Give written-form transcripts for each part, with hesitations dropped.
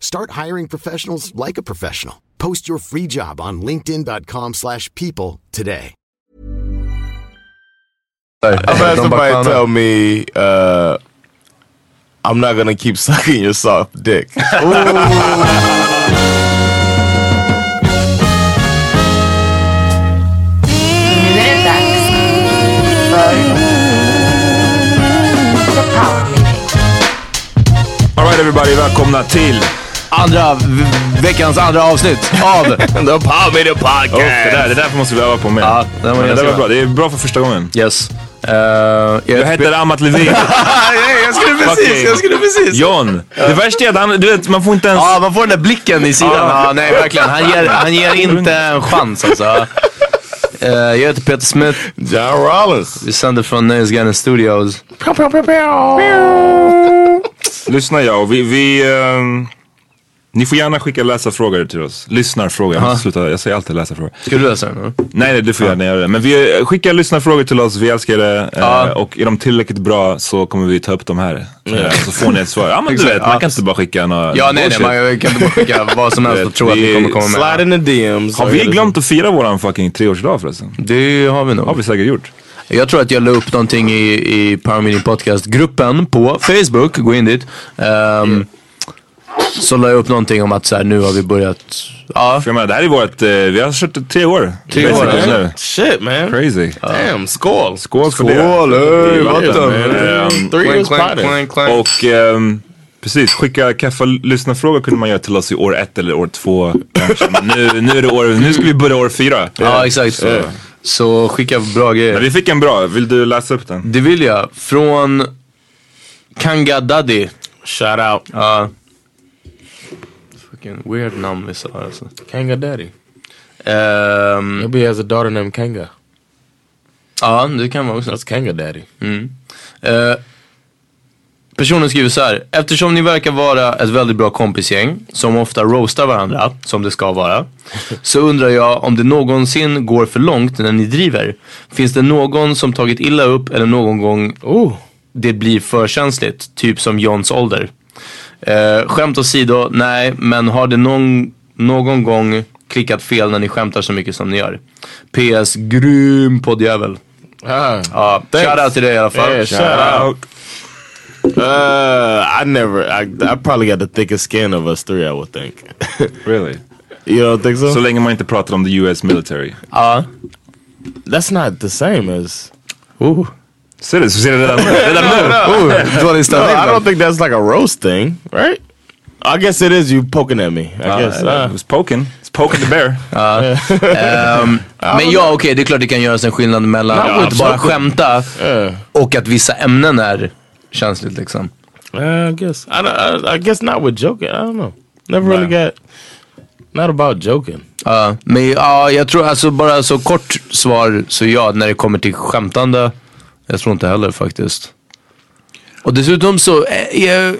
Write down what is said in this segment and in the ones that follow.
Start hiring professionals like a professional. Post your free job on linkedin.com/people today. I've had somebody tell me, I'm not going to keep sucking your soft dick. All right, everybody, välkomna till veckans andra avsnitt av The Power Mini Podcast. Det där måste vi öva på mer. Ja, det var bra. Det är bra för första gången. Yes. Jag heter Amat Levin. Jag skulle precis. John. Det värsta är att han, du vet, man får inte ens... Ja, man får den där blicken i sidan. Ja, nej, verkligen. Han ger inte en chans, alltså. Jag heter Peter Smith. John Rollins. Vi sänder från Nejsgänner Studios. Lyssna, jag. Ni får gärna skicka läsarfrågor till oss. Lyssnarfrågor. Jag säger alltid läsarfrågor. Ska du läsa den? Nej, du får gärna göra det. Men vi skickar lyssnarfrågor till oss. Vi älskar det. Och är de tillräckligt bra så kommer vi ta upp dem här. Så får ni ett svar. Ja, men du vet. Man kan inte bara skicka några... Ja, nej. Man kan inte bara skicka vad som helst och tro att ni kommer komma med. Slide in the DMs. Har vi glömt att fira våran fucking 3-årsdag förresten? Det har vi nog. Har vi säkert gjort. Jag tror att jag la upp någonting i Power Mini Podcast-gruppen på Facebook. Gå in dit. Så la jag upp någonting om att så här, nu har vi börjat... Ja. För jag menar, det här är vårt... vi har kört 3 år. 3 år nu. Shit, man. Crazy. Damn, skål. Skål för det. Skål. 3 years party. Och precis, skicka kaffe, lyssna frågor kunde man göra till oss i år 1 eller år 2. nu är det år... Nu ska vi börja år 4. Ja, exakt. Så skicka bra grejer. Men vi fick en bra. Vill du läsa upp den? Det vill jag. Från Kanga Daddy. Shout out. Ja. Weird namn vi sa, alltså. Kanga Daddy. Maybe he has a daughter named Kanga. Ja, det kan vara också. That's Kanga Daddy. Mm. Personen skriver så här: eftersom ni verkar vara ett väldigt bra kompisgäng som ofta roastar varandra, som det ska vara, så undrar jag om det någonsin går för långt när ni driver. Finns det någon som tagit illa upp eller någon gång det blir för känsligt, typ som Johns ålder? Skämt åsido, nej, men har det någon gång klickat fel när ni skämtar så mycket som ni gör? PS, grym poddjävel. Shoutout till dig i alla fall. Yeah, shoutout. I probably got the thickest skin of us three, I would think. Really? You don't think so? Så länge man inte pratar om the US military. That's not the same as... Ooh. Seriously, I don't think that's like a roast thing, right? I guess it is you poking at me. I guess. It was poking. It's poking the bear. Men ja, okej, det är klart det kan göras en skillnad mellan att bara skämta och att vissa ämnen är känsligt, liksom. I guess not with joking. I don't know. Never really got... Not about joking. Men ja, jag tror alltså bara så kort svar, så ja, när det kommer till skämtande... Jag tror inte heller faktiskt. Och dessutom så jag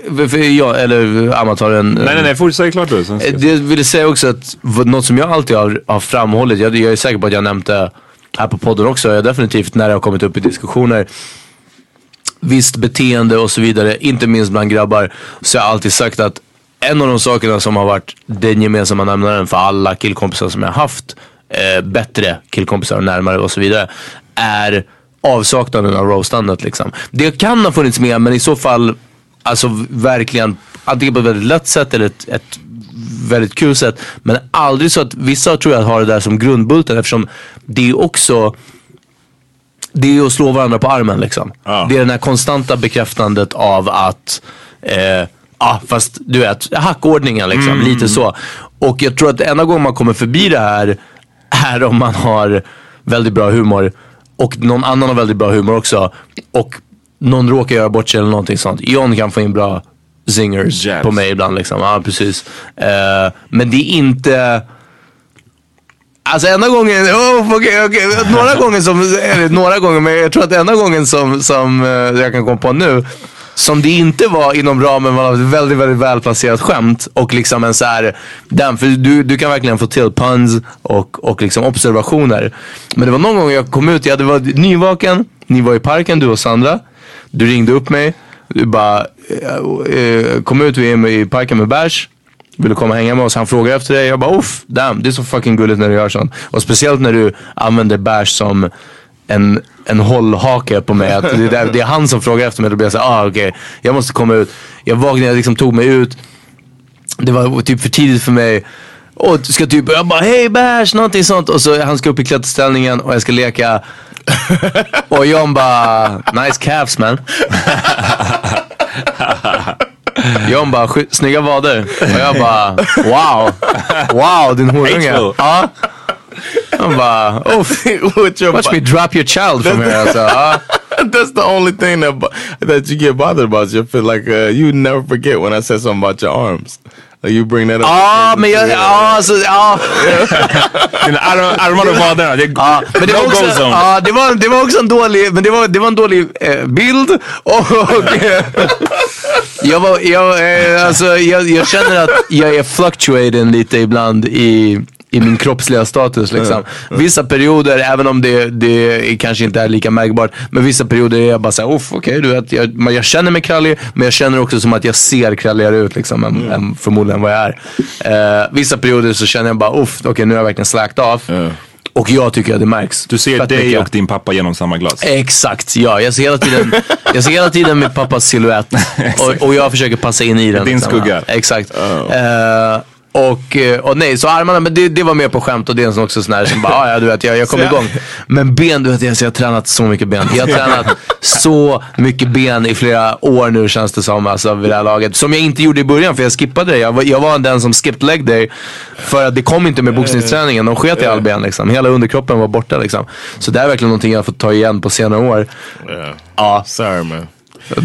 eller amatören. Nej, fortsätt klart då. Det vill säga också att något som jag alltid har framhållit, jag är säker på att jag nämnde här på podden också, jag definitivt när det har kommit upp i diskussioner, visst beteende och så vidare, inte minst bland grabbar, så jag har alltid sagt att en av de sakerna som har varit den gemensamma nämnaren för alla killkompisar som jag har haft, bättre killkompisar och närmare och så vidare, är avsaknaden av roastandet liksom. Det kan ha funnits med, men i så fall alltså verkligen antingen på ett väldigt lätt sätt eller ett väldigt kul sätt, men aldrig så att vissa tror jag har det där som grundbulten, eftersom det är också det är ju att slå varandra på armen liksom. Ja. Det är den här konstanta bekräftandet av att fast du vet, hackordningen liksom, lite så. Och jag tror att enda gången man kommer förbi det här är om man har väldigt bra humor och någon annan har väldigt bra humor också och någon råkar göra bort sig eller någonting sånt. John kan få in bra zingers på mig ibland liksom. Ja, precis. Men det är inte... Alltså enda gången, några gånger som, eller några gånger, men jag tror att enda gången som jag kan komma på nu, som det inte var inom ramen var ett väldigt, väldigt välplacerat skämt och liksom en så här, för du kan verkligen få till puns och liksom observationer. Men det var någon gång jag kom ut, jag var nyvaken, ni var i parken, du och Sandra, du ringde upp mig, du bara kom ut, vi är i parken med bärs. Vill du komma och hänga med oss? Han frågar efter dig. Jag bara, uff, damn, det är så fucking gulligt när du gör sånt. Och speciellt när du använder bärs som en hållhake på mig. Att det är han som frågar efter mig. Då blir jag så här, okej, jag måste komma ut. Jag vaknade, jag liksom tog mig ut. Det var typ för tidigt för mig. Och ska typ, jag bara, hej bärs, någonting sånt. Och så han ska upp i klätterställningen och jag ska leka. Och John bara, nice calves man. John bara, snygga vader. Och jag bara, wow, din horunge. Ja. Han bara, watch me drop your child from here. Alltså, that's the only thing that you get bothered about. You feel like you never forget when I said something about your arms. You bring that up. I don't want to fall down. Men det var också det var också en dålig, men det var en dålig bild och jag känner att jag är fluctuating lite ibland i min kroppsliga status liksom. Vissa perioder, även om det kanske inte är lika märkbart, men vissa perioder är jag bara såhär, du vet, jag känner mig krallig, men jag känner också som att jag ser kralligare ut liksom, än förmodligen vad jag är. Vissa perioder så känner jag bara, nu har jag verkligen slackt av. Och jag tycker att det märks. Du ser dig mycket. Och din pappa genom samma glas. Exakt, ja. Jag ser hela tiden min pappas silhuett och jag försöker passa in i den. Din skugga. Exakt. Och nej, så armarna, men det var mer på skämt. Och det är en sån också sån här som bara, du vet, jag kom igång. Men ben, du vet, jag har tränat så mycket ben. Jag har tränat så mycket ben i flera år nu, känns det som, alltså, vid det här laget. Som jag inte gjorde i början, för jag skippade det. Jag var den som skipped leg day, för att det kom inte med boxningsträningen. De sket i all ben liksom. Hela underkroppen var borta liksom. Så det är verkligen någonting jag har fått ta igen på senare år. Sorry man. Too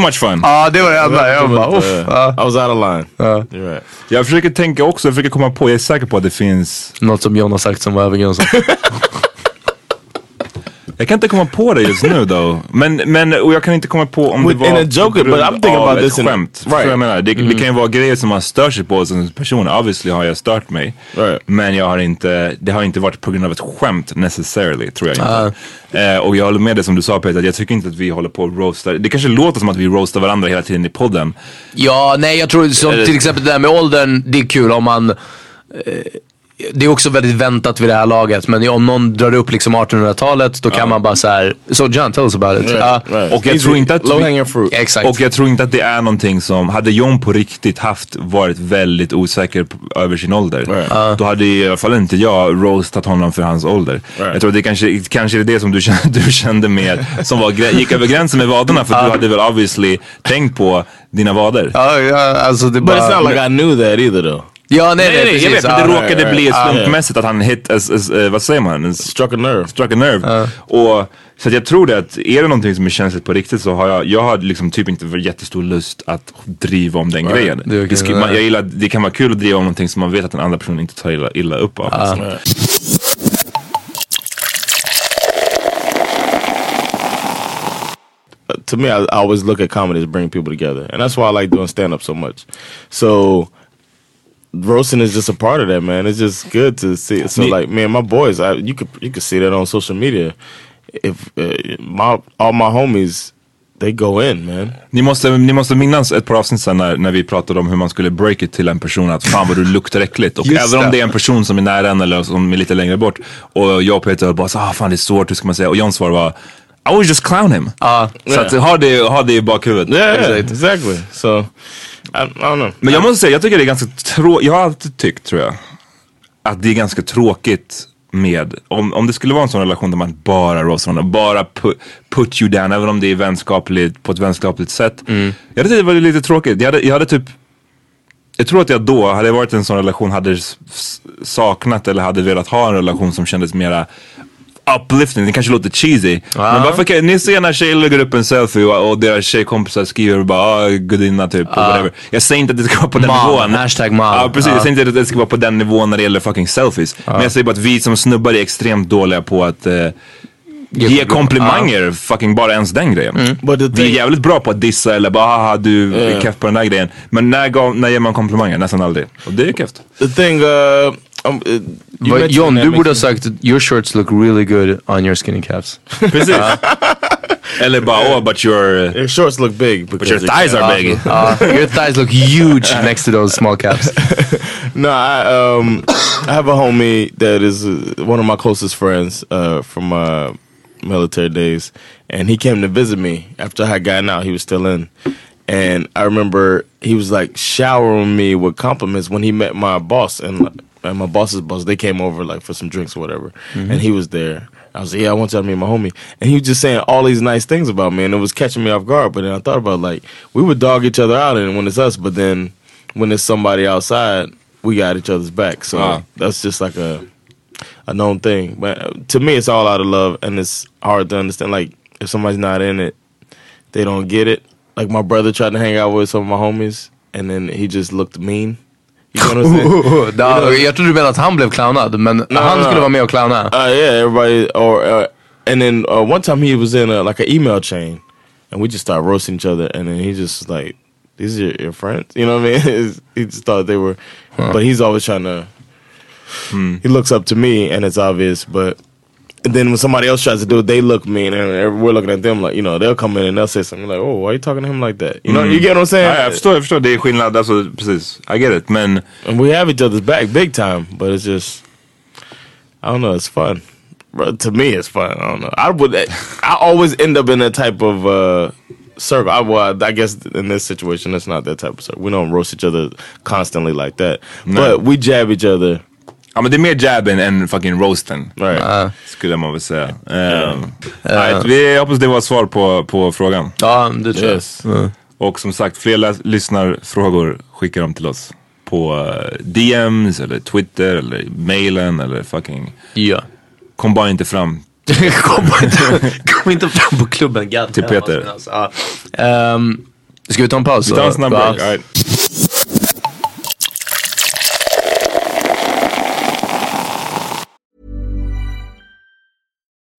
much fun. Det var det enda. Jag bara, I was out of line. You're right. Jag försöker tänka också, komma på, jag är säker på att det finns något som John har sagt som var övergränsen. Jag kan inte komma på det just nu though. Men och jag kan inte komma på om det var en joke, but I'm thinking about this skämt. Right. Jag menar, det kan ju vara grejer som man stör sig på som person. Obviously har jag stört mig. Right. Men det har inte varit på grund av ett skämt necessarily, tror jag inte. Och jag håller med det som du sa, Peter, att jag tycker inte att vi håller på att roasta. Det kanske låter som att vi roastar varandra hela tiden i podden. Ja, nej, jag tror som till exempel det där med åldern, det är kul om man... Det är också väldigt väntat vid det här laget, men om någon drar upp liksom 1800-talet, då kan man bara så här, so John, tell us about it. Och jag tror inte att det är någonting som hade John på riktigt varit väldigt osäker över sin ålder. Då hade i alla fall inte jag roastat honom för hans ålder. Jag tror att det kanske är det som du kände med, som gick över gränsen med vaderna, för du hade väl obviously tänkt på dina vader. Alltså det bara, but it's not like I knew that either though. Ja, nej, jag vet, men det råkade bli slumpmässigt att han vad säger man? Struck a nerve. Och så att jag tror det, att är det någonting som är känsligt på riktigt, så har jag liksom typ inte jättestor lust att driva om den grejen. Det, okay, jag gillar, det kan vara kul att driva om någonting som man vet att den andra personen inte tar illa upp av. To me, I always look at comedy as bringing people together, and that's why I like doing stand-up so much. So roasting is just a part of that, man. It's just good to see it. So like, man, my boys, you could see that on social media. If all my homies, they go in, man. Ni måste minnas ett par avsnitt sen när vi pratade om hur man skulle break it till en person att fan vad du luktar äckligt. Och även om det är en person som är nära en eller som är lite längre bort, och jag och Peter bara så fan det är svårt, hur ska man säga? Och John svarade bara, I would just clown him. Så att ha det i bakhuvudet. Yeah, exactly. So I don't know. Men jag måste säga, jag tycker det är ganska jag har alltid tyckt, tror jag, att det är ganska tråkigt med, om det skulle vara en sån relation där man bara roastar och bara put you down, även om det är vänskapligt, på ett vänskapligt sätt. Mm. Jag hade tyckt det var lite tråkigt. Jag hade typ, jag tror att jag då hade varit i en sån relation, hade saknat eller hade velat ha en relation som kändes mera uplifting. Det kanske låter cheesy, men varför kan ni se när tjejer lägger upp en selfie och deras tjejkompisar skriver bara gudinna typ, whatever. Jag säger inte att det ska vara på den nivån. Hashtag mom. Precis, jag säger inte att det ska vara på den nivån när det gäller fucking selfies. Men jag säger bara att vi som snubbar är extremt dåliga på att ge komplimanger, fucking bara ens den grejen. Vi är jävligt bra på att dissa eller bara haha, du är keft på den där grejen. Men när ger man komplimanger? Nästan aldrig. Och det är keft. The thing... But John, du borde ha sagt your shorts look really good on your skinny calves. Precis. Eller bara, but your shorts look big, but your thighs are big. Your thighs look huge next to those small calves. No, I have a homie that is one of my closest friends from military days, and he came to visit me after I had gotten out. He was still in. And I remember he was like showering me with compliments when he met my boss, and my boss's boss, they came over like for some drinks or whatever, and he was there. I was like, yeah, I want y'all to meet my homie. And he was just saying all these nice things about me, and it was catching me off guard. But then I thought about, like, we would dog each other out and when it's us, but then when it's somebody outside, we got each other's back. So that's just like a known thing. But to me, it's all out of love, and it's hard to understand. Like, if somebody's not in it, they don't get it. Like, my brother tried to hang out with some of my homies, and then he just looked mean. Jag trodde du menade att han blev clownad, men han skulle vara med och clowna. Yeah, everybody. And then one time he was in like an email chain, and we just started roasting each other. And then he just like, these are your friends, you know what I mean? He just thought they were, but he's always trying to. He looks up to me, and it's obvious. But then when somebody else tries to do it, they look mean, and we're looking at them like, you know, they'll come in and they'll say something like, oh, why are you talking to him like that? You know, you get what I'm saying? I förstår, det är skillnad, alltså, precis. I get it, men... And we have each other's back big time, but it's just, I don't know, it's fun. But to me, it's fun, I don't know. I always end up in that type of circle. I guess in this situation, it's not that type of circle. We don't roast each other constantly like that. No. But we jab each other. Ja, men det är mer jabben än fucking roasten, right. Skulle man väl säga. Right, vi hoppas det var svar på frågan. Ja, det tror jag. Yes. Och som sagt, fler lyssnarfrågor, skickar dem till oss på DMs eller Twitter eller mailen eller fucking... Ja. Kom bara inte fram. Kom inte fram på klubben. God, till Peter. Ska vi ta en paus? Vi tar en snabb break, all right.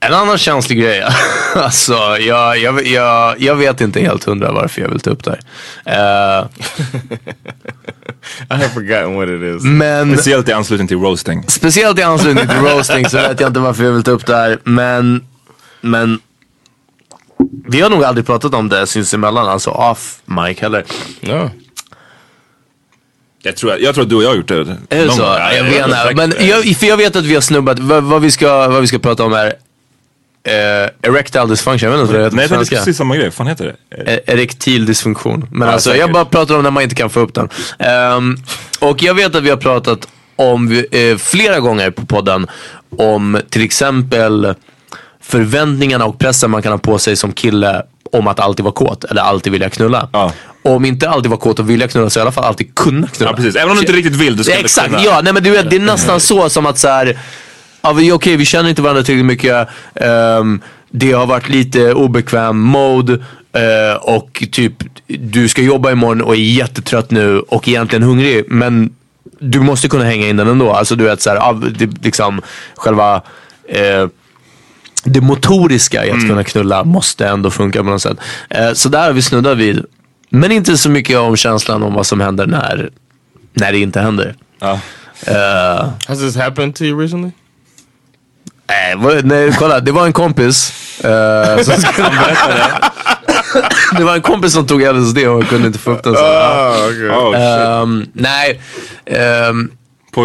En annan känslig grej. Alltså, jag vet inte helt hundra varför jag vill ta upp det här. I have forgotten what it is. Men, speciellt i anslutning till roasting. Så vet jag inte varför jag vill ta upp det här. Men vi har nog aldrig pratat om det sinsemellan. Alltså off mic heller. Ja. Jag tror att du och jag har gjort det. Är det så? Men jag vet att vi har snubbat. Vad vi ska prata om är erectile dysfunction. Nej, det är precis samma grej. Fan heter det? Erektil dysfunktion. Men alltså, jag bara pratar om när man inte kan få upp den. Och jag vet att vi har pratat om flera gånger på podden om till exempel förväntningarna och pressen man kan ha på sig som kille om att alltid vara kåt eller alltid vilja knulla. Ja. Om inte alltid vara kåt och vilja knulla så i alla fall alltid kunna knulla. Ja, precis. Även om du inte riktigt vill, du ska exakt, kunna. Ja, nej, men du vet, det är nästan så som att så här, ja, okej, vi känner inte varandra tillräckligt mycket. Det har varit lite obekväm mode. Och typ, du ska jobba imorgon och är jättetrött nu och egentligen hungrig. Men du måste kunna hänga in den ändå. Alltså du vet såhär, liksom själva det motoriska i att kunna knulla måste ändå funka på något sätt. Så där har vi snuddat vid. Men inte så mycket om känslan om vad som händer när det inte händer. Has this happened to you recently? Nej, kolla, det var en kompis som skulle berätta det. Det var en kompis som tog LSD och kunde inte få upp den. Nej. På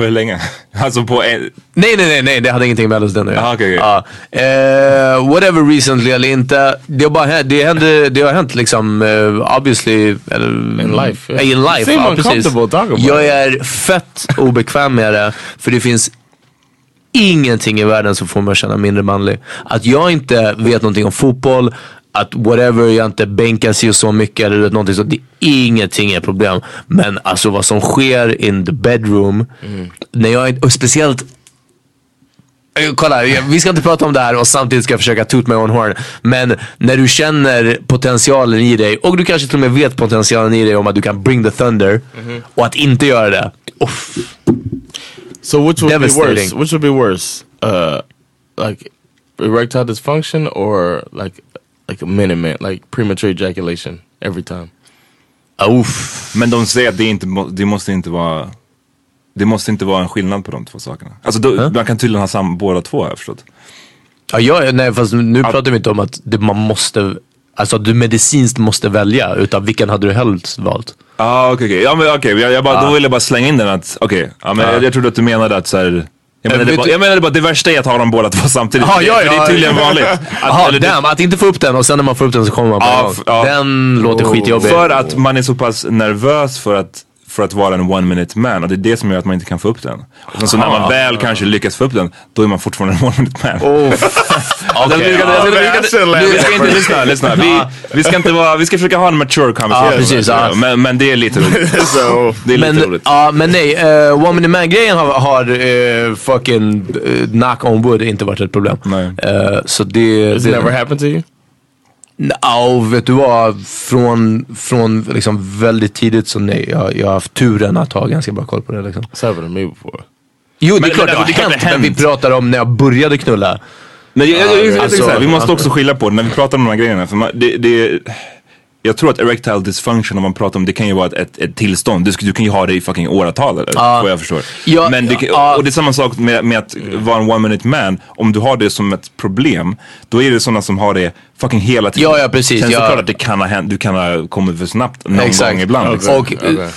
hur länge? Alltså på en... Nej, det hade ingenting med LSD nu. Aha, okay. Whatever recently eller inte. Det har hänt liksom obviously in life. Ja, precis. Jag är fett obekväm med det, för det finns ingenting i världen som får mig att känna mindre manlig. Att jag inte vet någonting om fotboll, att whatever, jag inte bänkar sig och så mycket eller någonting sånt. Ingenting är problem. Men alltså vad som sker in the bedroom när jag, och speciellt kolla, vi ska inte prata om det här och samtidigt ska jag försöka toot my own horn. Men när du känner potentialen i dig, och du kanske till och med vet potentialen i dig om att du kan bring the thunder och att inte göra det. Uff. So which would be worse? Like erectile dysfunction or like a minute, like premature ejaculation every time? Uff. Men de säger att det måste inte vara en skillnad på de två sakerna. Alltså man kan tydligen ha båda två, här förstått. Pratar vi inte om att man måste, alltså du medicinskt måste välja, utan vilken hade du helst valt? Okej. Ja, men okej. Då ville jag bara slänga in den att okej. Ja, men jag trodde att du menade att så här, jag menade bara det värsta är att ha dem båda två samtidigt. Det är tydligen vanligt. Att inte få upp den, och sen när man får upp den så kommer man på den låter skitjobbig. För att man är så pass nervös för att vara en one minute man, och det är det som gör att man inte kan få upp den. Och så när man väl kanske lyckas få upp den, då är man fortfarande en one minute man. Lyssna. Vi ska försöka ha en mature conversation. Men det är lite roligt. Men nej, one minute man grejen har fucking knock on wood inte varit ett problem. Så det has never happened to you? Vet du vad, från liksom väldigt tidigt, så nej, jag har haft turen att ha ganska bra koll på det liksom. Jo, det är klart det har hänt, men vi pratar om när jag började knulla. Men vi måste också skilja på det när vi pratar om de här grejerna, för jag tror att erectile dysfunction, om man pratar om det, kan ju vara ett tillstånd. Du kan ju ha det i fucking åratal, eller vad jag förstår. Och det är samma sak med att vara en one minute man. Om du har det som ett problem, då är det sådana som har det fucking hela tiden. Ja, precis. Sen såklart att det kan ha hänt, du kan ha kommit för snabbt någon gång ibland. Liksom.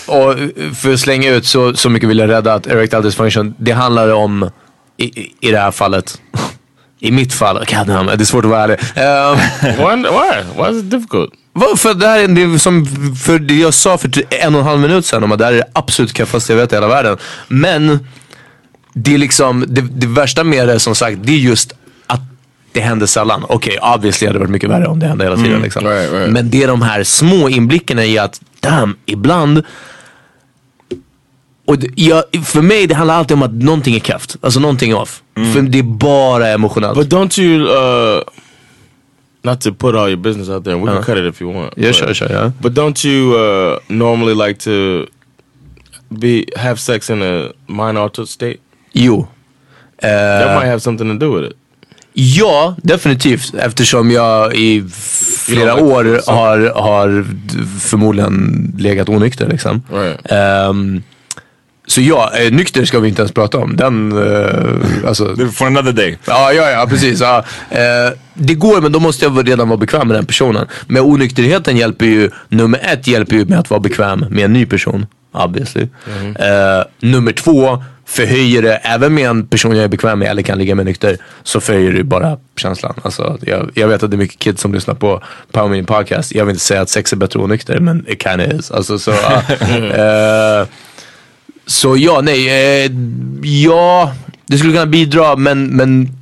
Och för att slänga ut så mycket vill jag rädda att erectile dysfunction, det handlar om, i det här fallet... I mitt fall, det är svårt att vara ärlig. Why is it difficult? För det här är som för jag sa för 1,5 minut sedan om att det här är det absolut kaffaste jag vet i hela världen. Men det är liksom det värsta med det, som sagt, det är just att det händer sällan. Okej, obviously hade det varit mycket värre om det hände hela tiden liksom. Right. Men det är de här små inblickarna i att damn, ibland Och jag, för mig det handlar alltid om att någonting är kraft. Alltså någonting är off. För det är bara emotionellt. But don't you not to put all your business out there, we can cut it if you want. Yeah, sure, yeah. But don't you normally like to have sex in a mind altered state? Jo. That might have something to do with it. Ja, definitivt. Eftersom jag i flera år har förmodligen legat onykter liksom. Right. Så ja, nykter ska vi inte ens prata om. Den, alltså... For another day. Ja, precis. Det går, men då måste jag redan vara bekväm med den personen. Men onykterheten hjälper ju, nummer ett hjälper ju med att vara bekväm med en ny person. Obviously. Nummer två, förhöjer det, även med en person jag är bekväm med eller kan ligga med nykter, så förhöjer det bara känslan. Alltså, jag vet att det är mycket kids som lyssnar på Power Mini Podcast. Jag vill inte säga att sex är bättre onykter, men it kind of is. Alltså, så... Så ja, nej, ja, det skulle kunna bidra, men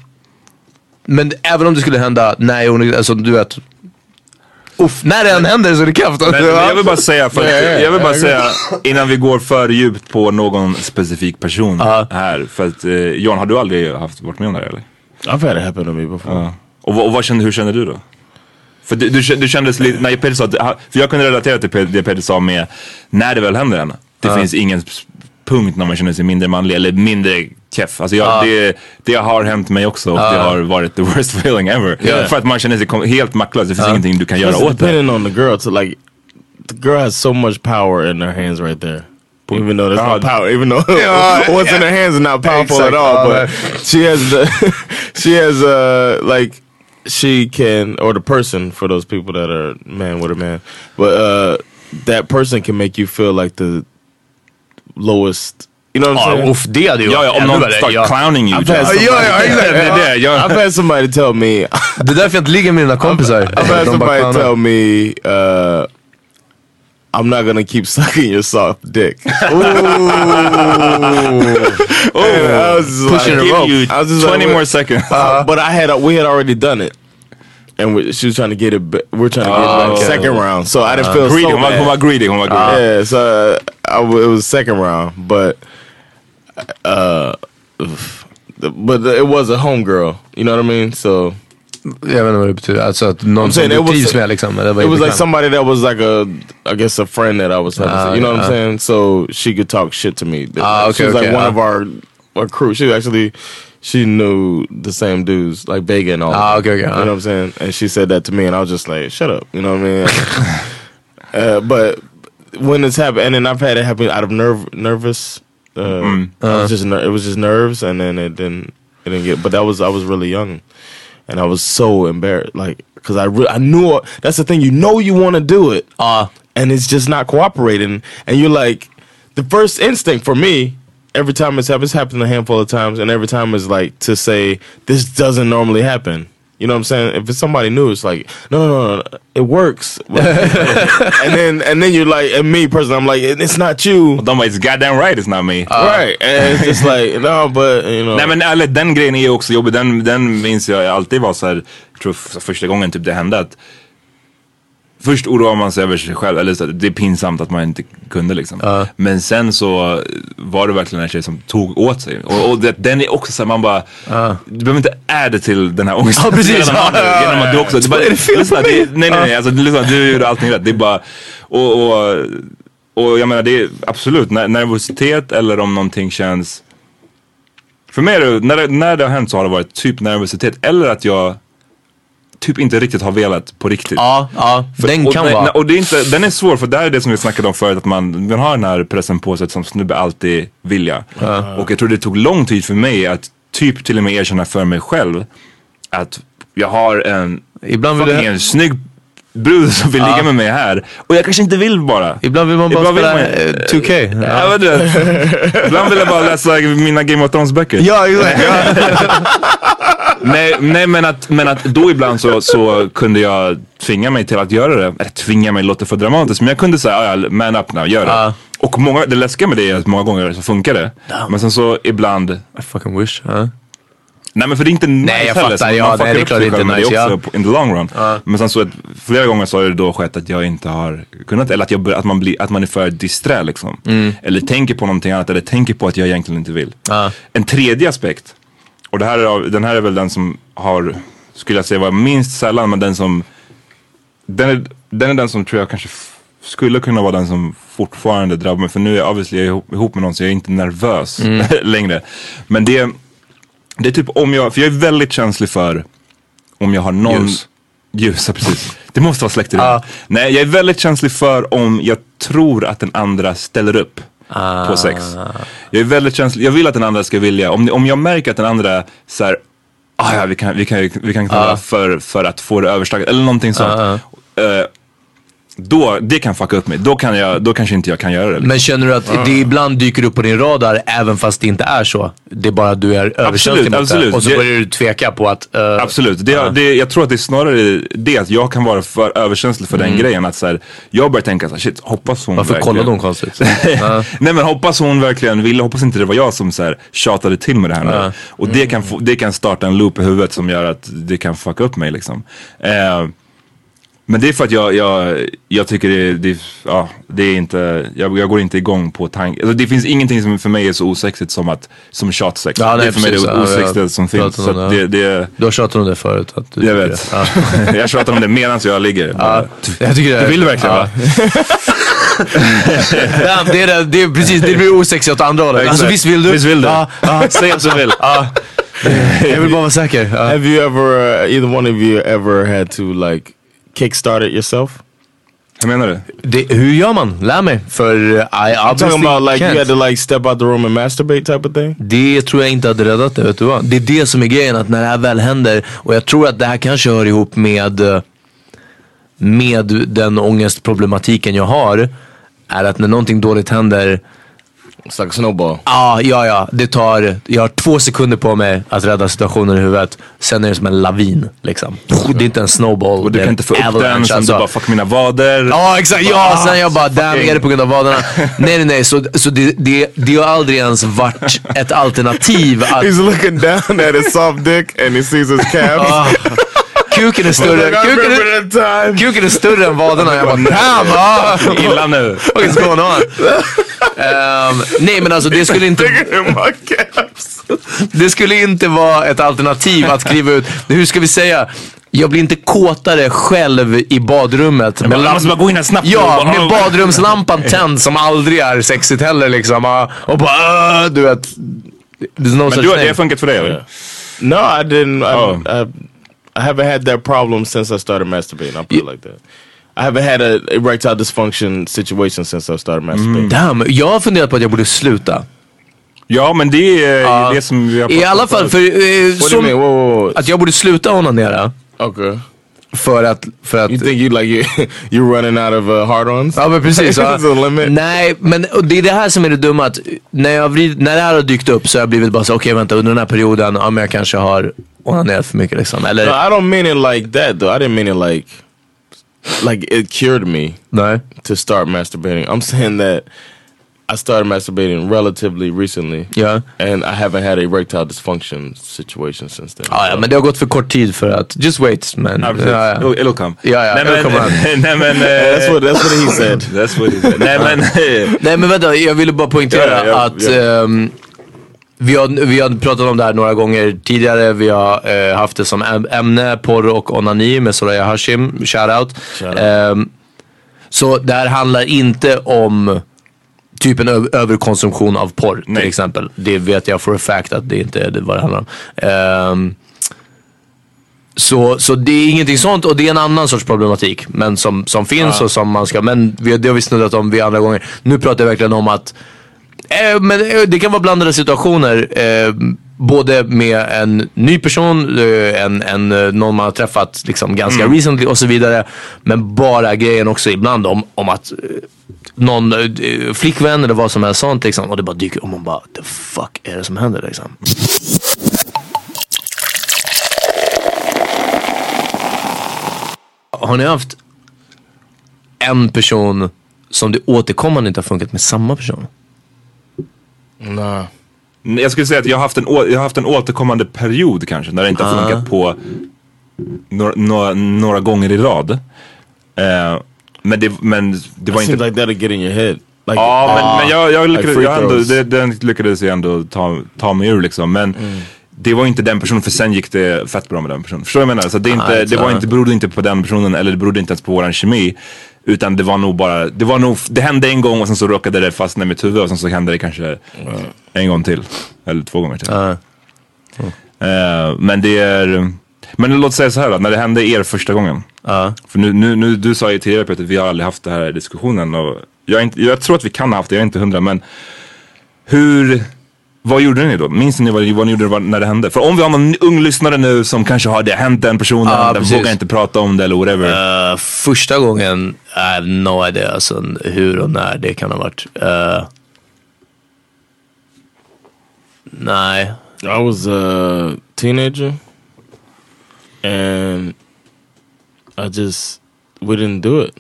även om det skulle hända, nej, alltså du vet, när det än händer så är det kraft. Jag vill bara säga, innan vi går för djupt på någon specifik person här, för att John, har du aldrig varit med om det här, eller? Ja, för det happened to me before. Och hur känner du då? För du kändes lite, när Peder sa att, för jag kunde relatera till det Peder sa med när det väl händer henne. Det finns ingen punkt när man känner sig mindre manlig eller mindre keff. Alltså det har hänt mig också, och det har varit the worst feeling ever. Yeah. För att man känner sig helt maktlös. Det finns ingenting du kan göra åt det. Depending on the girl, so like the girl has so much power in her hands right there. Even though there's no power, even though what's in her hands is not powerful at all, but she can, or the person, for those people that are man with a man, but that person can make you feel like the lowest, you know what I'm saying? Oof, det hade ju varit ännu värre. Start clowning you. I've had somebody tell me. Det är därför jag inte ligger med mina kompisar. I've had somebody tell me I'm not gonna keep sucking your soft dick. Pushing the rope. I was just 20 more seconds. But we had already done it. And she was trying to get it. We're trying to get it back second round. So I didn't feel greedy. So bad. I'm greedy. Yeah. So it was second round, but it was a homegirl. You know what I mean? So yeah, I don't know what it betyder. Alltså att någon som du trivs med, liksom. It was like somebody that was like I guess a friend that I was having. You know what I'm saying? So she could talk shit to me. She was like one of our crew. She was actually. She knew the same dudes, like Vega and all. Okay. You know what I'm saying? And she said that to me, and I was just like, shut up. You know what I mean? But when it's happened, and then I've had it happen out of nervous. It was just nerves, and then it didn't get. But I was really young, and I was so embarrassed, like, because I knew that's the thing. You know you want to do it, and it's just not cooperating, and you're like, the first instinct for me. Every time it's happened a handful of times, and every time it's like to say, this doesn't normally happen. You know what I'm saying? If it's somebody new, it's like, no, it works. and then you're like, and me personally, I'm like, it's not you. Well, it's goddamn right, it's not me. Right. And it's just like, no, but, you know. Nej, men ärligt, den grejen är också jobbig. Den minns jag alltid var så här, jag tror första gången typ det hände att först oroar man sig över sig själv, eller så, det är pinsamt att man inte kunde liksom. Men sen så var det verkligen en tjej som tog åt sig. Och den är också så här, man bara du behöver inte äda till den här ångesten. Precis. Genom att du också det bara, är det fel för mig? Nej, alltså, liksom, du gjorde allting rätt. Det är bara och jag menar, det är absolut nervositet, eller om någonting känns. För mig är det, när det har hänt så har det varit typ nervositet, eller att jag typ inte riktigt har velat på riktigt. För, den kan vara. Och det är inte, den är svår, för det här är det som vi snackade om förut, att man har den här pressen på sig som snubbe alltid vilja. Och jag tror det tog lång tid för mig att typ till och med erkänna för mig själv att jag har en en snygg brud som vill ligga med mig här, och jag kanske inte vill bara. Ibland vill man bara spela 2K. Ibland vill jag bara läsa mina Game of Thrones böcker. Ja, exakt. Nej, men att då ibland så kunde jag tvinga mig till att göra det. Eller tvinga mig, låter för dramatiskt, men jag kunde säga, man up now, gör det. Och många, det läskiga med det är att många gånger så funkar det. Men sen så ibland I fucking wish, Nej, men för det är inte nice. Nej, jag fattar, ja, det är klart inte nice, ja. In the long run. Men sen så att flera gånger så har det då skett att jag inte har kunnat, eller att man är för disträ liksom. Eller tänker på någonting annat, eller tänker på att jag egentligen inte vill. En tredje aspekt, och det här är, den här är väl den som har, skulle jag säga var minst sällan, men den som tror jag kanske skulle kunna vara den som fortfarande drabbar mig. För nu är jag obviously ihop med någon, så jag är inte nervös längre. Men det är typ om jag... För jag är väldigt känslig för om jag har någon... Ljus, ja, precis. Det måste vara släkt i rummet. Nej, jag är väldigt känslig för om jag tror att den andra ställer upp på sex. Jag är väldigt känslig. Jag vill att den andra ska vilja. Om jag märker att den andra så här... ja, vi kan ta för att få det överslaget. Eller någonting sånt. Då, det kan fucka upp mig. Då kanske inte jag kan göra det liksom. Men känner du att det ibland dyker upp på din radar, även fast det inte är så? Det är bara att du är överkänslig mot det. Och så börjar du tveka på att absolut, jag tror att det är snarare det, att jag kan vara för överkänslig för den grejen. Att så här, jag börjar tänka så här, shit, hoppas hon... Varför kollade hon konstigt? Nej, men hoppas hon verkligen ville. Hoppas inte det var jag som så här tjatade till med det här nu. Och det kan starta en loop i huvudet som gör att det kan fucka upp mig liksom. Men det är för att jag tycker det är inte, jag går inte igång på tanken. Alltså, det finns ingenting som för mig är så osexigt som tjatsex. Ja, det är för mig det osexigt som finns. Så att det... Du har tjatat om det förut. Att du... Jag vet. Ja. Jag tjatar om det medan jag ligger. Ja, jag tycker det. Du vill verkligen, va? Damn, det är precis, det blir osexigt åt andra hållet. Alltså, visst vill du. Säg om du vill. Ja. Jag vill bara vara säker. Have you ever, either one of you ever had to like kickstarted yourself? Hur menar du? Hur gör man? Lär mig. För I'm talking about like you had to like step out the room and masturbate type of thing. Det tror jag inte hade räddat det, vet du vad? Det är det som är grejen, att när det här väl händer, och jag tror att det här kanske hör ihop med den ångestproblematiken jag har, är att när någonting dåligt händer, slags snowball. Ja. Jag har 2 sekunder på mig att rädda situationen i huvudet. Sen är det som en lavin liksom. Det är inte en snowball. Och du kan inte få upp den, sen du bara fuck mina vader. Ja, exakt. Ja, sen jag bara damn, är det på grund av vaderna? Nej. Så det har aldrig ens varit ett alternativ att... He's looking down at his soft dick and he sees his calves. Kuken är större än vaderna. Jag bara, damn, illa nu. Vad ska hon ha? Nej, men alltså det skulle inte vara ett alternativ att skriva ut. Hur ska vi säga? Jag blir inte kåtare själv i badrummet. Men man måste bara gå in här snabbt. Ja, med badrumslampan tänd, som aldrig är sexigt heller liksom. Och bara, du vet. Men du har det funkat för dig, eller? No, I didn't. I haven't had that problem since I started masturbating. I'll put it like that. I haven't had an erectile dysfunction situation since I started masturbating. Damn, jag har funderat på att jag borde sluta. Ja, men det är det som vi har pratat om. I alla fall, för att jag borde sluta onanera. Okej. För att you think you're running out of hard-ons? Ja, men precis. Nej, men det är det här som är det dumma, att när det här har dykt upp så har jag blivit bara så, okej, vänta, under den här perioden, ja, men jag kanske har onanerat för mycket liksom. Eller... No, I don't mean it like that though. I didn't mean it like it cured me to start masturbating. I'm saying that I started masturbating relatively recently. Yeah. And I haven't had a erectile dysfunction situation since then. Ja, men det har gått för kort tid för att... Just wait, man. It'll come. Ja. Nej, men... That's what he said. That's what he said. Nej, men vänta. Jag ville bara poängtera att... Yeah. Vi har pratat om det här några gånger tidigare. Vi har haft det som ämne, porr och onani med Soraya Hashim. Shoutout. Så det här handlar inte om... typ en överkonsumtion av porr. Nej. Till exempel. Det vet jag for a fact att det inte är vad det handlar om. Så det är ingenting sånt, och det är en annan sorts problematik, men som finns och som man ska... Men det har vi snuddat om vid andra gånger. Nu pratar jag verkligen om att men det kan vara blandade situationer, både med en ny person, någon man har träffat liksom ganska recently och så vidare. Men bara grejen också ibland om att någon flickvän eller vad som helst sånt liksom, och det bara dyker om man bara, the fuck är det som händer liksom. Har ni haft en person som det återkommande inte har funkat med samma person? Nej. Jag skulle säga att jag har haft en återkommande period kanske när det inte har funkat på några gånger i rad. Men det var inte like that to get in your head. Like, jag lyckades ändå ta mig ur liksom, men det var inte den personen, för sen gick det fett bra med den personen. Förstår du vad jag menar? Så det är berodde inte på den personen, eller det berodde inte ens på våran kemi, utan det var nog bara det hände en gång och sen så råkade det fastna i mitt huvud, och sen så hände det kanske en gång till eller två gånger till. Men låt säga så här då, när det hände er första gången. För nu du sa ju tidigare att vi har aldrig haft det här diskussionen, och jag tror att vi kan ha haft det, jag är inte 100, men vad gjorde ni då? Minns ni vad ni gjorde när det hände? För om vi har någon ung lyssnare nu som kanske har det hänt en person, den vågar inte prata om det eller whatever. Första gången, I have no idea alltså, hur och när det kan ha varit. Nej. I was a teenager and we didn't do it.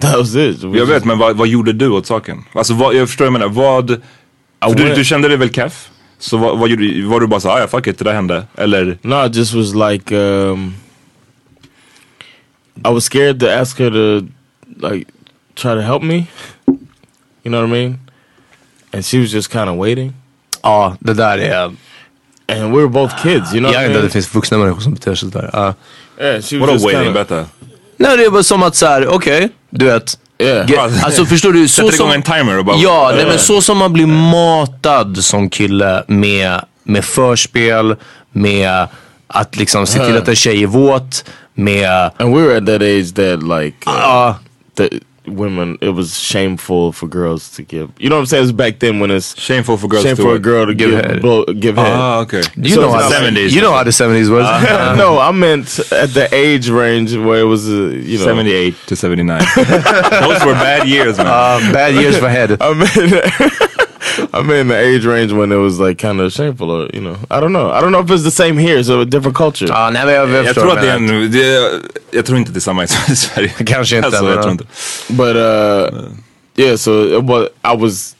That was it. Jag vet, men vad gjorde du åt saken? Alltså jag förstår, jag menar, för du kände dig väl keff? Så vad gjorde du? Var du bara så här, fuck it, det där hände? Eller? No, it just was like I was scared to ask her to like try to help me. You know what I mean? And she was just kind of waiting. Det där är and we were both kids, you know what I mean? Det finns vuxna människor som beter sig där. Yeah, she was just waiting better. Nej, det var som att så här, okej, du vet. Yeah. Alltså förstår du, så sätter igång en timer och bara, men så som man blir matad som kille med förspel, med att liksom se till att en tjej är våt, med and we were at that age that like that women, it was shameful for girls to give, you know what I'm saying, it's back then when it's shameful for girls for a girl to give head. Okay, you know how the 70s was. No, I meant at the age range where it was 78 to 79. Those were bad years, man. Bad years for head. I mean the age range when it was like kind of shameful, or, you know, I don't know if it's the same here, so a different culture. Jag tror inte det är samma i Sverige. Kanske inte, alltså, jag tror inte. But yeah, so I was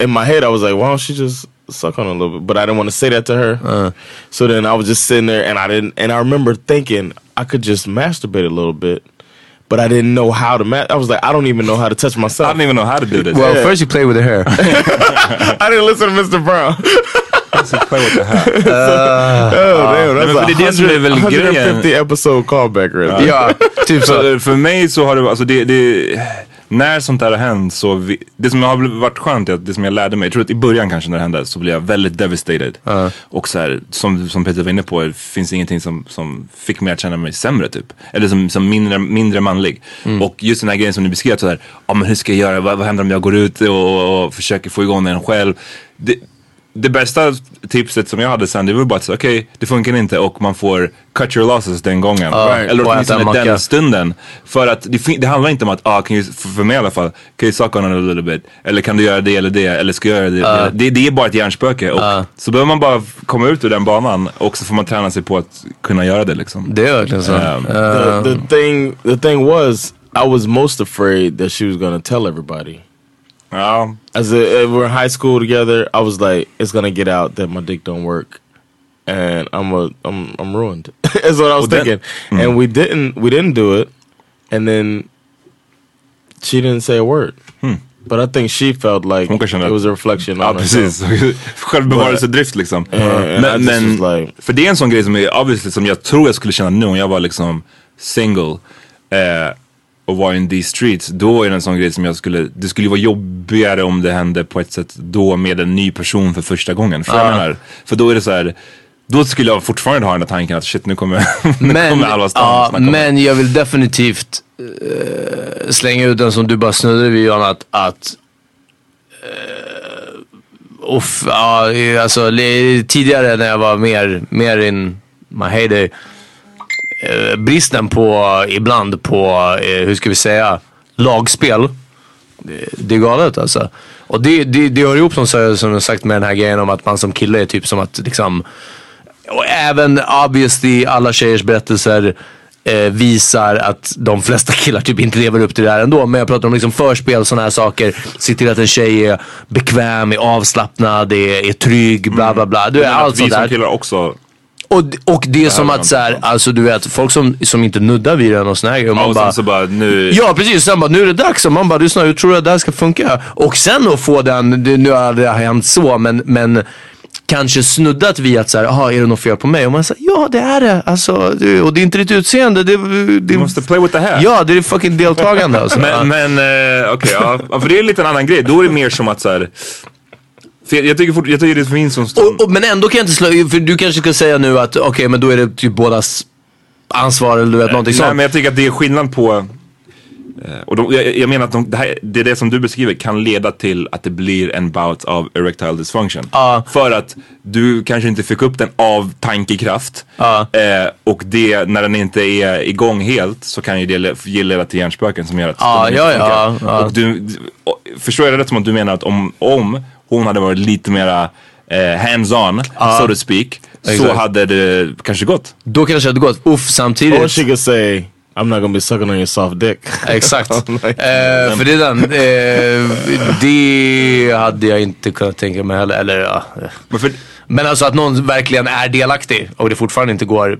in my head, I was like, why don't she just suck on a little bit? But I didn't want to say that to her. So then I was just sitting there, and I remember thinking I could just masturbate a little bit. But I didn't know how to I was like, I don't even know how to touch myself. I don't even know how to do this. Well, first you play with the hair. I didn't listen to Mr. Brown. First you play with the hair. Damn, that's like 150 episode callback right there. Ja, typ så. För mig så har det, alltså det när sånt där har hänt, så det som har varit skönt är att det som jag lärde mig, jag tror att i början kanske när det hände så blev jag väldigt devastated. Och så här, som Peter var inne på, det finns ingenting som fick mig att känna mig sämre typ. Eller som mindre manlig. Och just den här grejen som ni beskrev så här, men hur ska jag göra, vad händer om jag går ut och försöker få igång den själv? Det bästa tipset som jag hade sen, det var bara att säga, okej, det funkar inte, och man får cut your losses den gången. Eller åtminstone den stunden. För att det handlar inte om att, för mig i alla fall, kan jag suck on it a little bit? Eller kan du göra det, eller ska jag göra det? Det är bara ett hjärnspöke. Och så behöver man bara komma ut ur den banan, och så får man träna sig på att kunna göra det liksom. Det är liksom. The thing was, I was most afraid that she was gonna tell everybody. As we're in high school together, I was like, it's gonna get out that my dick don't work, and I'm ruined. That's what I was thinking. And we didn't do it, and then she didn't say a word. But I think she felt like it was a reflection on herself. Självbevarelsedrift liksom. Men like, för det är en sån grej som är obviously, som jag tror jag skulle känna nu om jag var liksom single. Och var in these streets, då är det en sån grej som det skulle vara jobbigare om det hände på ett sätt då med en ny person för första gången. För då är det så här, då skulle jag fortfarande ha den här tanken att shit, nu kommer alla stanna. Men jag vill definitivt slänga ut den som du bara snurrade vid, Jan, att alltså, tidigare när jag var mer in my heyday, bristen på ibland på hur ska vi säga, lagspel, det är galet alltså. Och det hör ihop som sagt med den här grejen om att man som kille är typ som att liksom, och även obviously alla tjejers berättelser visar att de flesta killar typ inte lever upp till det här ändå. Men jag pratar om liksom förspel och såna här saker. Se till att en tjej är bekväm, är avslappnad, är trygg, bla bla bla. Du är allt sådär. Vi som killar också. Och det är som att så här, alltså du vet, folk som inte nuddar vid den och sån här, och man bara, så bara nu... Ja precis, sen bara nu är det dags, och man bara, du snarare, hur tror du att det här ska funka? Och sen att få den, nu har det hänt så, men kanske snuddat vid att så här, aha, är det något fel på mig? Och man säger, ja det är det, alltså, och det är inte ditt utseende, det... Du måste play with the hair. Ja, det är fucking deltagande alltså. Men okej, okay, ja, för det är lite en annan grej, då är det mer som att så här... Jag tycker det finns en stund. Men ändå kan jag inte slå, för du kanske ska säga nu att okej, men då är det typ bådas ansvar eller du vet någonting sånt. Nej, men jag tycker att det är skillnad på, och jag menar att det är det som du beskriver kan leda till att det blir en bout av erectile dysfunction. För att du kanske inte fick upp den av tankekraft. Och det, när den inte är igång helt, så kan ju det leda till hjärnspöken som gör att och förstår jag det rätt som att du menar att om hon hade varit lite mera hands-on, so to speak, exactly. Så hade det kanske gått. Då kanske det hade gått, samtidigt. Or she could say, I'm not gonna be sucking on your soft dick. Exakt. För det det hade jag inte kunnat tänka mig heller. Eller, ja. Men alltså att någon verkligen är delaktig och det fortfarande inte går,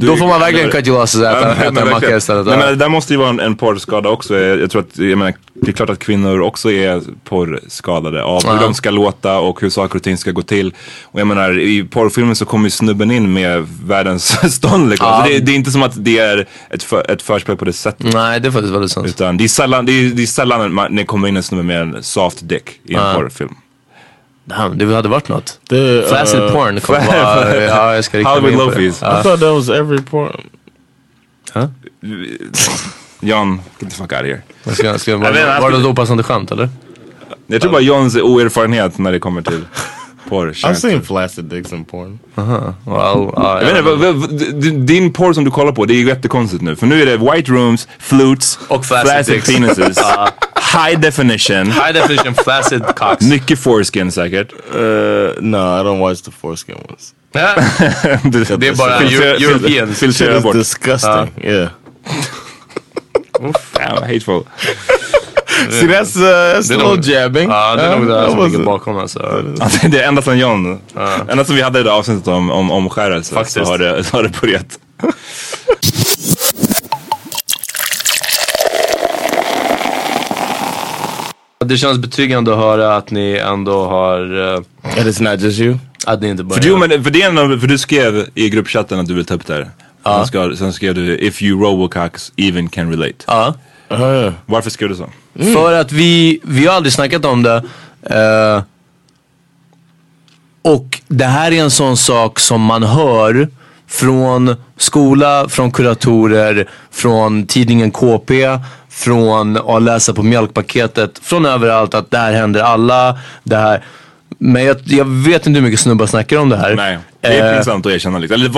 då får man verkligen cut your losses att det måste ju vara en porrskada också. Jag tror att det är klart att kvinnor också är porrskadade av hur de ska låta och hur saker och ting ska gå till. Och jag menar, i porrfilmen så kommer ju snubben in med världens stånd liksom. Så det är inte som att det är ett förspel på det sättet. Nej, det är faktiskt väldigt sant. Utan det är sällan när det kommer in en snubbe med en soft dick i en porrfilm. Damn, det hade varit något. Flaccid porn kommer vara. Ja, jag ska rikta mig på det. I thought that was every porn. Huh? John, get the fuck out of here. Var det då passande skämt, eller? Jag tror bara Johns oerfarenhet när det kommer till porr. I've seen flaccid dicks in porn. Din porr som du kollar på, det är ju jättekonstigt nu. För nu är det white rooms, flutes och flaccid penises. High definition flaccid cocks. Mycket foreskin säkert. No, I don't watch the foreskin ones. Det är bara European. It's disgusting. Yeah. Damn, hateful. See, that's a little jabbing. Ja, det är nog det som ligger bakom alltså. Det är ända sedan John. Ända som vi hade det avsnittet om omskärelse. Faktiskt. Så har det börjat. Det känns betryggande att höra att ni ändå har... It's not just you. Att ni inte bara... För du skrev i gruppchatten att du vill ta upp det här. Sen skrev du, if you robococks even can relate. Varför skrev du så? För att vi har aldrig snackat om det. Och det här är en sån sak som man hör från skola, från kuratorer, från tidningen KP... Från att läsa på mjölkpaketet, från överallt, att där händer alla det här. Men jag vet inte hur mycket snubbar snackar om det här. Nej, det är pinsamt att erkänna lite. Eller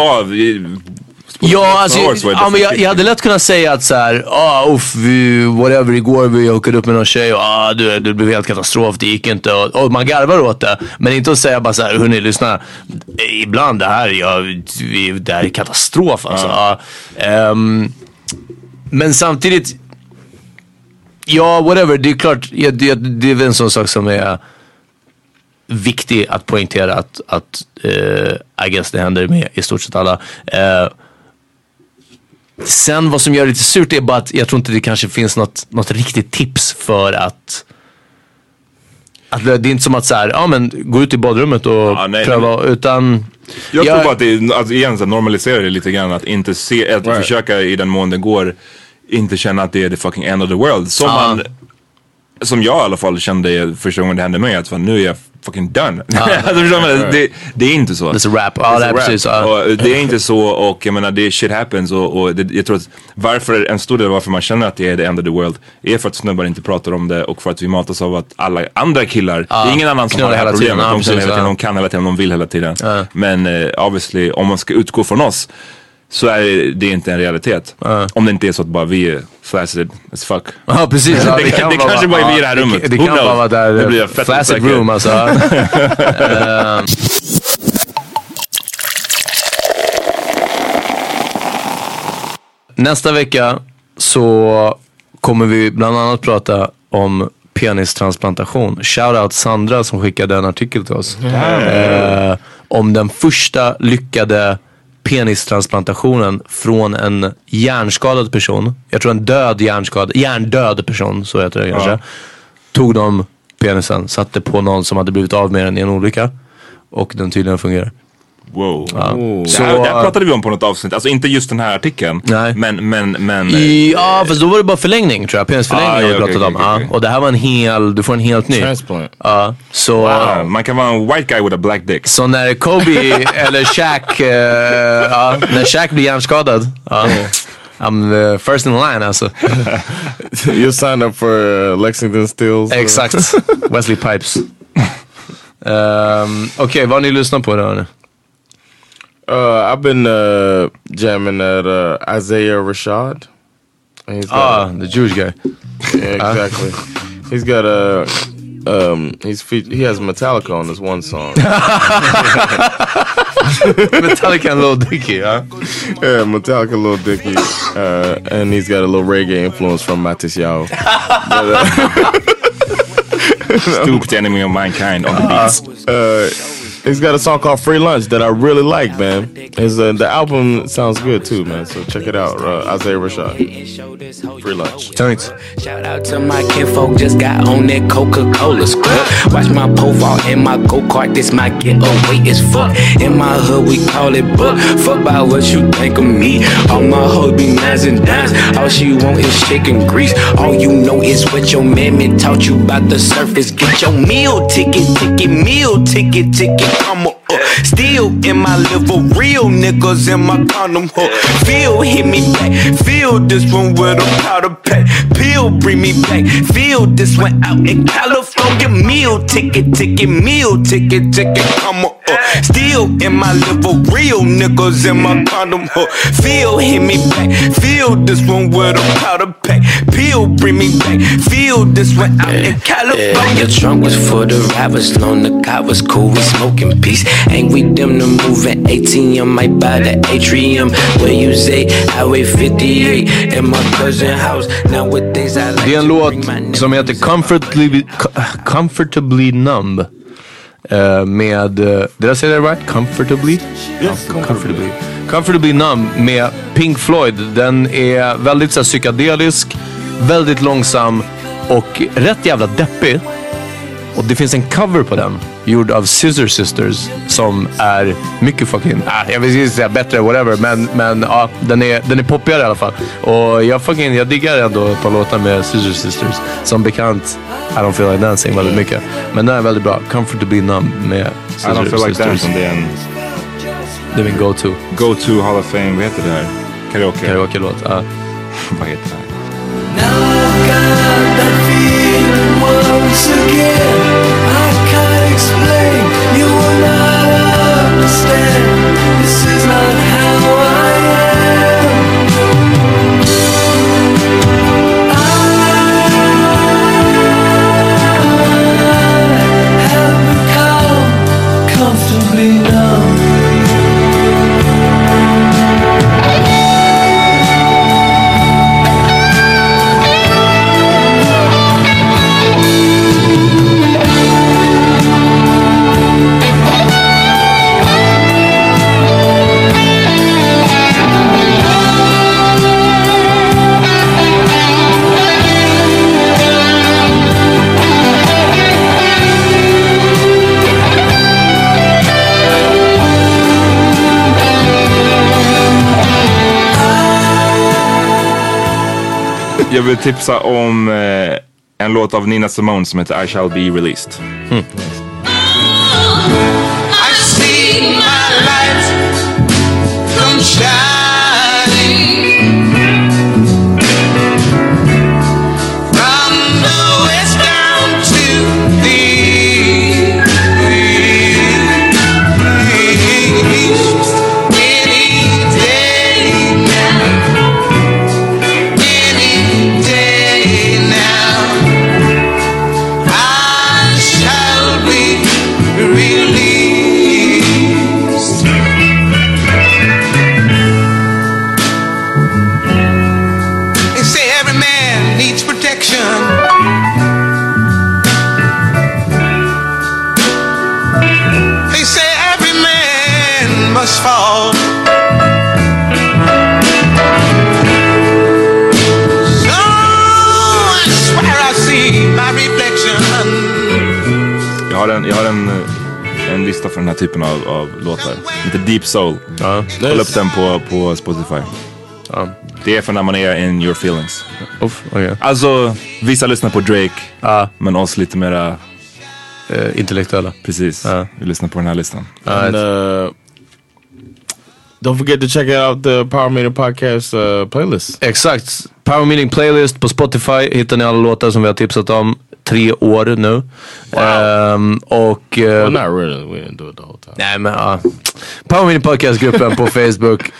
jag hade lätt kunnat säga att så här, whatever, igår vi hookade upp med någon tjej och det blev helt katastrof, det gick inte, och man garvar åt det, men inte att säga bara så här, hörni, lyssna, ibland det här är katastrof alltså. Men samtidigt, ja, whatever, det är klart, det är en sån sak som är viktig att poängtera, att I guess det händer med i stort sett alla. Sen vad som gör det lite surt är bara att jag tror inte det kanske finns något riktigt tips för att det är inte som att så här, men gå ut i badrummet och pröva, utan... Jag tror bara att det igen så normaliserar det lite grann, att inte se, att försöka i den mån det går inte känna att det är the fucking end of the world. Som jag i alla fall kände första gången det hände mig, att nu är jag fucking done. Det är inte så. Det är inte så, och jag menar, det shit happens, och jag tror att en stor del varför man känner att det är the end of the world är för att snubbar inte pratar om det, och för att vi matas av att alla andra killar, det är ingen annan som har hela problemet. De kan hela tiden, de vill hela tiden. Men obviously, om man ska utgå från oss, så är det inte en realitet. Om det inte är så att bara vi är flaccid as fuck. Ja, precis. Det kanske bara är vi i det här rummet. Det kan vara där. Det blir flaccid room alltså. Nästa vecka så kommer vi bland annat prata om penistransplantation. Shoutout Sandra som skickade en artikel till oss. Om den första lyckade penistransplantationen från en hjärnskadad person. Jag tror en hjärndöd person, så heter det kanske. Ja. Tog de penisen, satte på någon som hade blivit av med den i en olycka. Och den tydligen fungerar. Wow. Ja. Så, det här pratade vi om på något avsnitt. Alltså inte just den här artikeln. Nej. Men ja, fast då var det bara förlängning tror jag. Penisförlängning har vi pratat om. Och det här var en hel, du får en helt ny. Så wow. Man kan vara en white guy with a black dick. Så när Kobe eller Shaq när Shaq blir hjärnskadad. I'm the first in line alltså. You signed up for Lexington Steel. Exakt. Wesley Pipes. Okej, vad har ni lyssnat på då nu? I've been jamming at Isaiah Rashad. He's got the Jewish guy. Yeah, exactly. He's got a he has Metallica on this one song. Metallica and Lil Dicky, huh? Yeah, Metallica, Lil Dicky, and he's got a little reggae influence from Matisyahu. Stupid enemy of mankind on the beats. He's got a song called Free Lunch that I really like, man. His, the album sounds good too, man. So check it out, Isaiah Rashad. Free Lunch. Thanks. Shout out to my kinfolk, just got on that Coca-Cola script. Watch my profile in my go-kart, this my getaway is fuck. In my hood we call it book. Fuck by what you think of me. All my hoes be nines and dimes. All she want is chicken grease. All you know is what your mammy taught you about the surface. Get your meal ticket, ticket. I'm a still in my liver, real niggas in my condom hook. Feel hit me back, feel this one with a powder pack. Pill bring me back, feel this one out in California. Meal ticket, ticket, meal ticket, ticket, I'm a still in my liver, real niggas in my condom hook. Feel hit me back, feel this one with a powder pack. Pill bring me back, feel this one out in California. Your trunk was for the robbers, long the cop was cool, we smoking peace. Ain't we them to move at ATM, might buy the atrium. When you say Highway 58 in my cousin house. Now with things I like. Det är en låt som heter Comfortably Numb. Med did I say that right? Comfortably? Yes, Comfortably Numb med Pink Floyd. Den är väldigt så här, psykedelisk, väldigt långsam och rätt jävla deppig. Och det finns en cover på den gjord av Scissor Sisters som är mycket fucking jag vill inte säga bättre whatever, men ja, den är poppigare i alla fall. Och jag diggar ändå ett par låtar med Scissor Sisters. Som bekant I Don't Feel Like Dancing väldigt mycket, men den är väldigt bra. Comfortably Numb med Scissor Sisters. I Don't Feel Like Dancing, det är min go to Hall of Fame. Vad heter det här? Karaoke låt. Vad heter det här? Once again, I can't explain. You will not understand. This is not how I am. I have become comfortably numb. Jag vill tipsa om en låt av Nina Simone som heter I Shall Be Released. I see my light from shining from the west down to the east. Shall be Jag har en lista för den här typen av låtar. Inte Deep Soul. Ja. Kolla upp den på Spotify. Ja. Det är för när man är in your feelings. Okay. Alltså, vissa lyssnar på Drake, men oss lite mera intellektuella. Precis, vi lyssnar på den här listan. And, don't forget to check out the Power Mini Podcast playlist. Exakt, Power Mini Playlist på Spotify. Hittar ni alla låtar som vi har tipsat om 3 år nu. Wow. Och well, not really. We didn't do it the whole time. Nej, men Power Mini Podcast-gruppen på Facebook,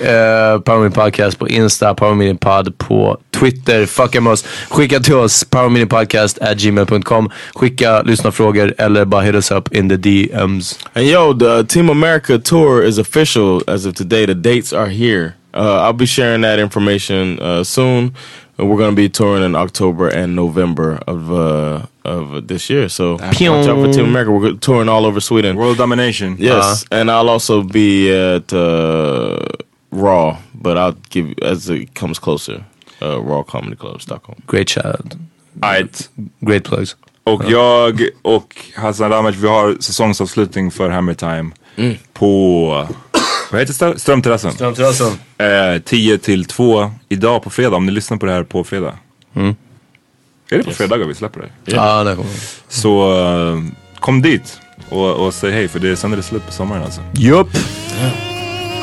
Power Mini Podcast på Insta, Power Mini Pod på Twitter. Fucka med oss. Skicka till oss powerminipodcast@gmail.com. Skicka lyssnarfrågor eller bara hit us up in the DMs. And yo, the Team America tour is official as of today. The dates are here. I'll be sharing that information soon. We're going to be touring in October and November of this year. So watch out for Team America. We're touring all over Sweden. World domination. Yes, and I'll also be at RAW, but I'll give you, as it comes closer, RAW Comedy Club, Stockholm. Great shout. All right. Great plugs. Och jag och Hassan Ramage, vi har säsongsavslutning för Hammer Time på... Vad heter Strömterassen? 10-2 idag på fredag. Om ni lyssnar på det här på fredag. Är det på fredagar vi släpper det? Ja, det kommer. Så kom dit och säg hej, för det är sen det slut på sommaren alltså. Jupp.